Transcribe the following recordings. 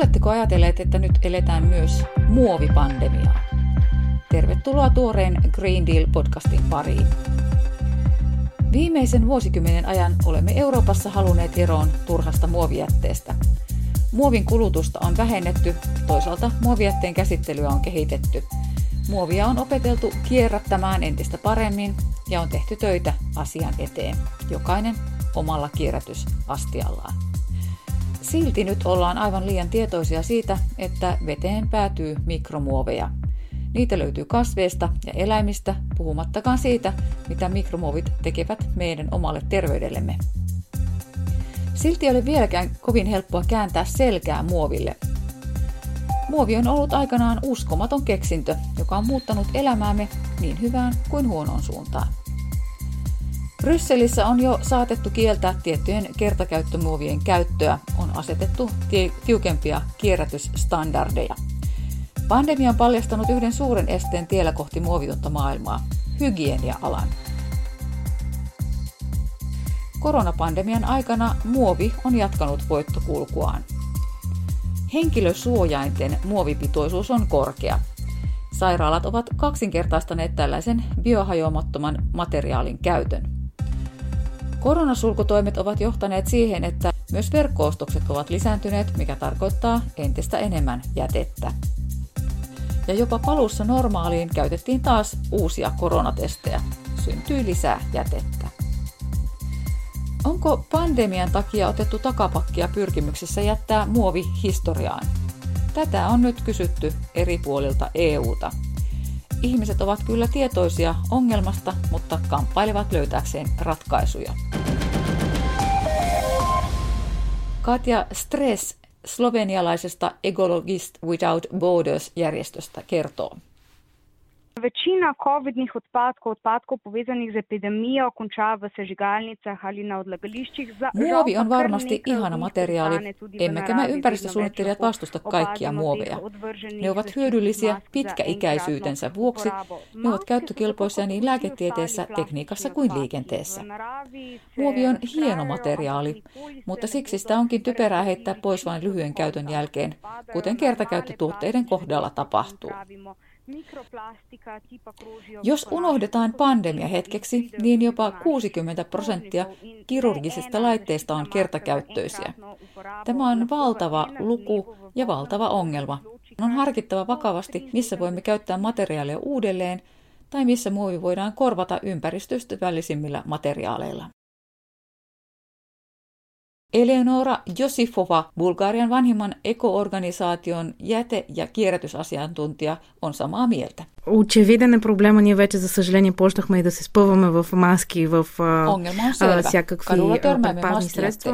Oletteko ajatelleet, että nyt eletään myös muovipandemiaa? Tervetuloa tuoreen Green Deal-podcastin pariin. Viimeisen vuosikymmenen ajan olemme Euroopassa halunneet eroon turhasta muovijätteestä. Muovin kulutusta on vähennetty, toisaalta muovijätteen käsittelyä on kehitetty. Muovia on opeteltu kierrättämään entistä paremmin ja on tehty töitä asian eteen, jokainen omalla kierrätysastiallaan. Silti nyt ollaan aivan liian tietoisia siitä, että veteen päätyy mikromuoveja. Niitä löytyy kasveista ja eläimistä, puhumattakaan siitä, mitä mikromuovit tekevät meidän omalle terveydellemme. Silti ei ole vieläkään kovin helppoa kääntää selkää muoville. Muovi on ollut aikanaan uskomaton keksintö, joka on muuttanut elämäämme niin hyvään kuin huonoon suuntaan. Brysselissä on jo saatettu kieltää tiettyjen kertakäyttömuovien käyttöä, on asetettu tiukempia kierrätysstandardeja. Pandemia on paljastanut yhden suuren esteen tiellä kohti muovitonta maailmaa, hygienia-alan. Koronapandemian aikana muovi on jatkanut voittokulkuaan. Henkilösuojainten muovipitoisuus on korkea. Sairaalat ovat kaksinkertaistaneet tällaisen biohajoamattoman materiaalin käytön. Koronasulkutoimet ovat johtaneet siihen, että myös verkko-ostokset ovat lisääntyneet, mikä tarkoittaa entistä enemmän jätettä. Ja jopa paluussa normaaliin käytettiin taas uusia koronatestejä. Syntyi lisää jätettä. Onko pandemian takia otettu takapakkia pyrkimyksessä jättää muovi historiaan? Tätä on nyt kysytty eri puolilta EUta. Ihmiset ovat kyllä tietoisia ongelmasta, mutta kamppailevat löytääkseen ratkaisuja. Katja Stress slovenialaisesta Ecologist Without Borders-järjestöstä kertoo. Većina covidnih odpadkov povezanih z epidemijo konča v sežigalnicah ali na odlagališčih. Muovi on varmasti ihana materiaali, emmekä me ympäristösuunnittelijat vastusta kaikkia muoveja. Ne ovat hyödyllisiä pitkäikäisyytensä vuoksi, ne ovat käyttökelpoisia niin lääketieteessä, tekniikassa kuin liikenteessä. Muovi on hieno materiaali, mutta siksi sitä onkin typerää heittää pois vain lyhyen käytön jälkeen, kuten kertakäyttötuotteiden kohdalla tapahtuu. Jos unohdetaan pandemia hetkeksi, niin jopa 60% kirurgisista laitteista on kertakäyttöisiä. Tämä on valtava luku ja valtava ongelma. On harkittava vakavasti, missä voimme käyttää materiaalia uudelleen tai missä muovi voidaan korvata ympäristöystävällisimmillä materiaaleilla. Eleonora Josifova, Bulgarian vanhimman ekoorganisaation jäte- ja kierrätysasiantuntija, on samaa mieltä. Очевиден е проблема, ние вече за съжаление почнахме и да се спъваме в маски и в всякакви предпазни средства.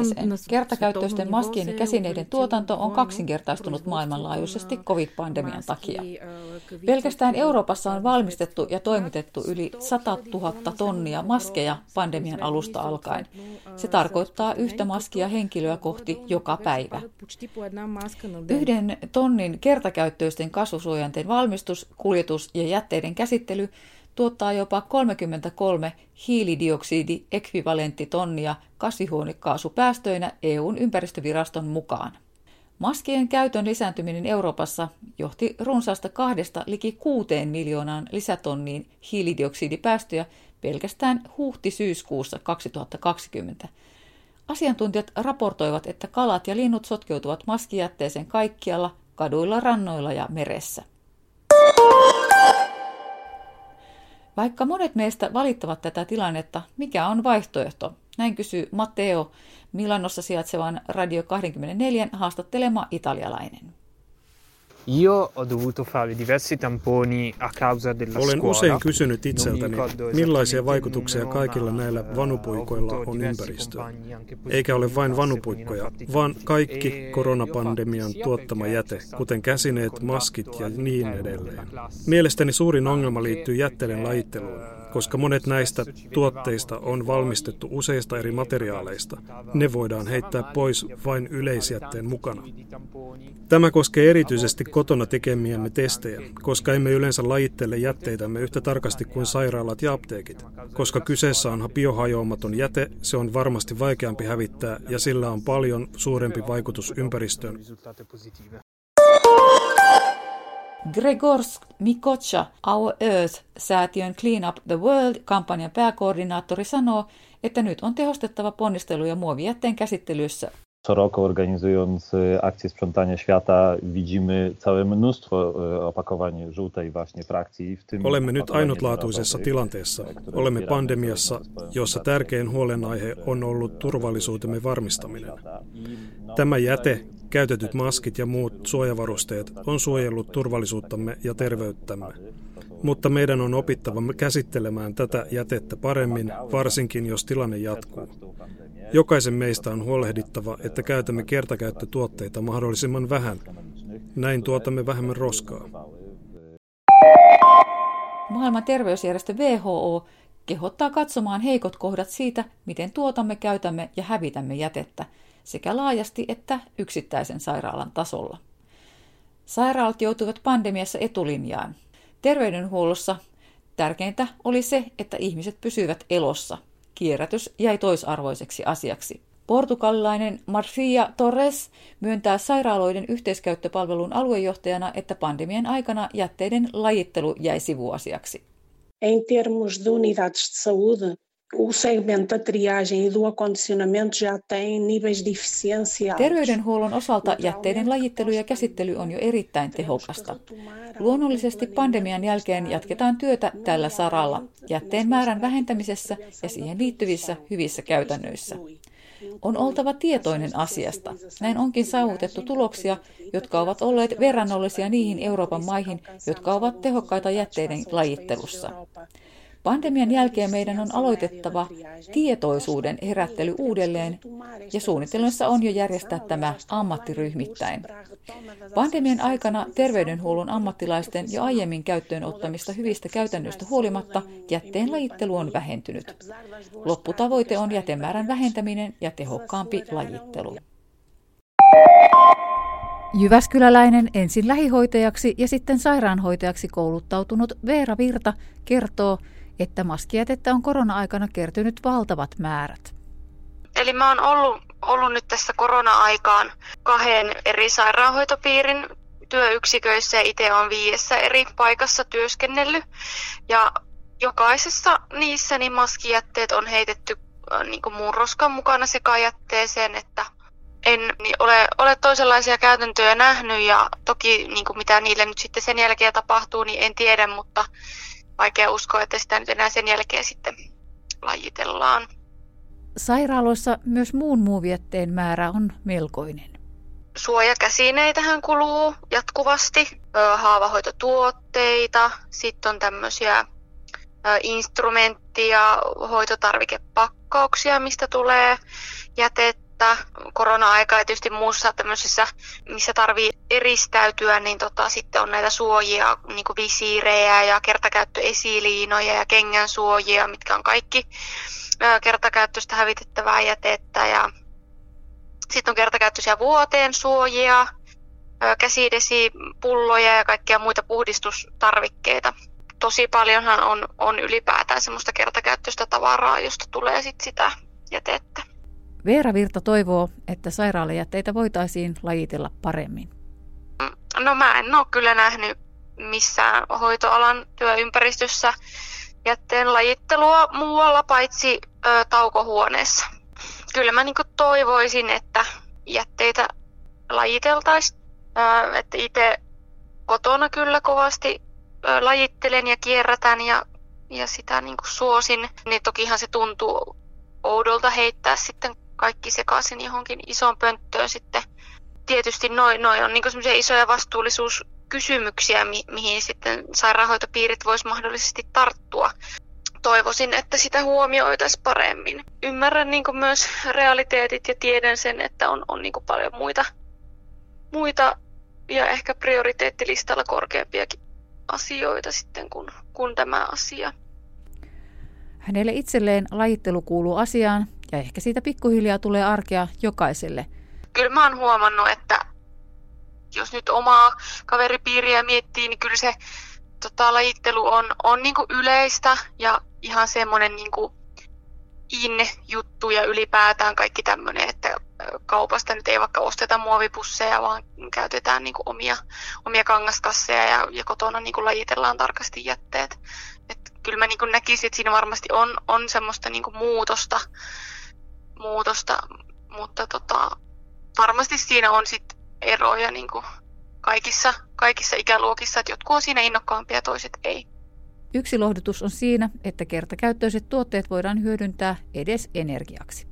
Kertakäyttöisten maskien ja käsineiden tuotanto on kaksinkertaistunut maailmanlaajuisesti COVID-pandemian takia. Pelkästään Euroopassa on valmistettu ja toimitettu yli 100 000 tonnia maskeja pandemian alusta alkaen. Se tarkoittaa yhtä maskia henkilöä kohti joka päivä. 1 tonnin kertakäyttöisten kasvosuojainten valmistus, kuljetus ja jätteiden käsittely tuottaa jopa 33 hiilidioksidi-ekvivalenttitonnia kasvihuonekaasupäästöinä EU:n ympäristöviraston mukaan. Maskien käytön lisääntyminen Euroopassa johti runsaasta 2 liki 6 miljoonaan lisätonniin hiilidioksidipäästöjä pelkästään huhti-syyskuussa 2020. Asiantuntijat raportoivat, että kalat ja linnut sotkeutuvat maskijätteeseen kaikkialla, kaduilla, rannoilla ja meressä. Vaikka monet meistä valittavat tätä tilannetta, mikä on vaihtoehto? Näin kysyy Matteo, Milanossa sijaitsevan Radio 24 haastattelema italialainen. Olen usein kysynyt itseltäni, millaisia vaikutuksia kaikilla näillä vanupuikoilla on ympäristöön. Eikä ole vain vanupuikkoja, vaan kaikki koronapandemian tuottama jäte, kuten käsineet, maskit ja niin edelleen. Mielestäni suurin ongelma liittyy jätteiden lajitteluun, Koska monet näistä tuotteista on valmistettu useista eri materiaaleista, ne voidaan heittää pois vain yleisjätteen mukana. Tämä koskee erityisesti kotona tekemiämme testejä, koska emme yleensä lajittele jätteitämme yhtä tarkasti kuin sairaalat ja apteekit. Koska kyseessä on biohajoamaton jäte, se on varmasti vaikeampi hävittää ja sillä on paljon suurempi vaikutus ympäristöön. Gregors Mikotsa, Our Earth-säätiön Clean Up the World-kampanjan pääkoordinaattori sanoo, että nyt on tehostettava ponnisteluja muovijätteen käsittelyssä. Szeroko organizując akcję sprzątania świata widzimy całe mnóstwo opakowań żółtej właśnie frakcji. Olemme nyt ainutlaatuisessa tilanteessa. Olemme pandemiassa, jossa tärkein huolenaihe on ollut turvallisuutemme varmistaminen. Tämä jäte, käytetyt maskit ja muut suojavarusteet on suojellut turvallisuuttamme ja terveyttämme. Mutta meidän on opittava käsittelemään tätä jätettä paremmin, varsinkin jos tilanne jatkuu. Jokaisen meistä on huolehdittava, että käytämme kertakäyttötuotteita mahdollisimman vähän. Näin tuotamme vähemmän roskaa. Maailman terveysjärjestö WHO kehottaa katsomaan heikot kohdat siitä, miten tuotamme, käytämme ja hävitämme jätettä, sekä laajasti että yksittäisen sairaalan tasolla. Sairaalat joutuivat pandemiassa etulinjaan. Terveydenhuollossa tärkeintä oli se, että ihmiset pysyivät elossa. Kierrätys jäi toisarvoiseksi asiaksi. Portugalilainen Marcia Torres myöntää sairaaloiden yhteiskäyttöpalvelun aluejohtajana, että pandemian aikana jätteiden lajittelu jäi sivuasiaksi. En termos de unidades de saúde, o segmento da triagem e do acondicionamento já tem níveis de eficiência. Terveydenhuollon osalta jätteiden lajittelu ja käsittely on jo erittäin tehokasta. Luonnollisesti pandemian jälkeen jatketaan työtä tällä saralla, jätteen määrän vähentämisessä ja siihen liittyvissä hyvissä käytännöissä. On oltava tietoinen asiasta. Näin onkin saavutettu tuloksia, jotka ovat olleet verrannollisia niihin Euroopan maihin, jotka ovat tehokkaita jätteiden lajittelussa. Pandemian jälkeen meidän on aloitettava tietoisuuden herättely uudelleen ja suunnitelmissa on jo järjestää tämä ammattiryhmittäin. Pandemian aikana terveydenhuollon ammattilaisten jo aiemmin käyttöön ottamista hyvistä käytännöistä huolimatta jätteen lajittelu on vähentynyt. Lopputavoite on jätemäärän vähentäminen ja tehokkaampi lajittelu. Jyväskyläläinen ensin lähihoitajaksi ja sitten sairaanhoitajaksi kouluttautunut Veera Virta kertoo, että maskijätettä on korona-aikana kertynyt valtavat määrät. Eli mä oon ollut nyt tässä korona-aikaan 2 eri sairaanhoitopiirin työyksiköissä ja itse olen 5 eri paikassa työskennellyt. Ja jokaisessa niissä niin maskijätteet on heitetty niin kuin muun roskan mukana sekajätteeseen, että en ole toisenlaisia käytäntöjä nähnyt ja toki niin kuin mitä niille nyt sitten sen jälkeen tapahtuu, niin en tiedä, mutta vaikea uskoa, että sitä nyt enää sen jälkeen sitten lajitellaan. Sairaaloissa myös muun muovijätteen määrä on melkoinen. Suojakäsineitähän kuluu jatkuvasti, haavahoitotuotteita, sitten on tämmöisiä instrumenttia, hoitotarvikepakkauksia, mistä tulee jätettä. Korona-aikaa ja tietysti muussa tämmöisessä, missä tarvii eristäytyä, niin sitten on näitä suojia, niin kuin visiirejä ja kertakäyttöesiliinoja ja kengänsuojia, mitkä on kaikki kertakäyttöistä hävitettävää jätettä. Ja sitten on kertakäyttöisiä vuoteen suojia, käsidesipulloja ja kaikkia muita puhdistustarvikkeita. Tosi paljonhan on ylipäätään semmoista kertakäyttöistä tavaraa, josta tulee sitten sitä jätettä. Veera Virta toivoo, että sairaalajätteitä voitaisiin lajitella paremmin. No mä en ole kyllä nähnyt missään hoitoalan työympäristössä jätteen lajittelua muualla paitsi taukohuoneessa. Kyllä mä niinku toivoisin, että jätteitä lajiteltaisiin. Että itse kotona kyllä kovasti lajittelen ja kierrätän ja sitä niinku suosin. Niin tokihan se tuntuu oudolta heittää sitten kaikki sekaisin johonkin isoon pönttöön sitten. Tietysti noi on niinku semmoisia isoja vastuullisuuskysymyksiä, mihin sitten sairaanhoitopiirit vois mahdollisesti tarttua. Toivoisin, että sitä huomioitaisiin paremmin. Ymmärrän niinku myös realiteetit ja tiedän sen, että on niinku paljon muita ja ehkä prioriteettilistalla korkeampiakin asioita sitten kuin tämä asia. Hänelle itselleen lajittelu kuuluu asiaan ja ehkä siitä pikkuhiljaa tulee arkea jokaiselle. Kyllä mä oon huomannut, että jos nyt omaa kaveripiiriä miettii, niin kyllä se lajittelu on niin kuin yleistä ja ihan semmoinen niin kuin in-juttu ja ylipäätään kaikki tämmöinen, että kaupasta nyt ei vaikka osteta muovipusseja, vaan käytetään niin kuin omia kangaskasseja ja kotona niin kuin lajitellaan tarkasti jätteet. Et kyllä mä niin kuin näkisin, että siinä varmasti on semmoista niin kuin muutosta, mutta varmasti siinä on sitten eroja niin kuin kaikissa ikäluokissa, että jotkut on siinä innokkaampia ja toiset ei. Yksi lohdutus on siinä, että kertakäyttöiset tuotteet voidaan hyödyntää edes energiaksi.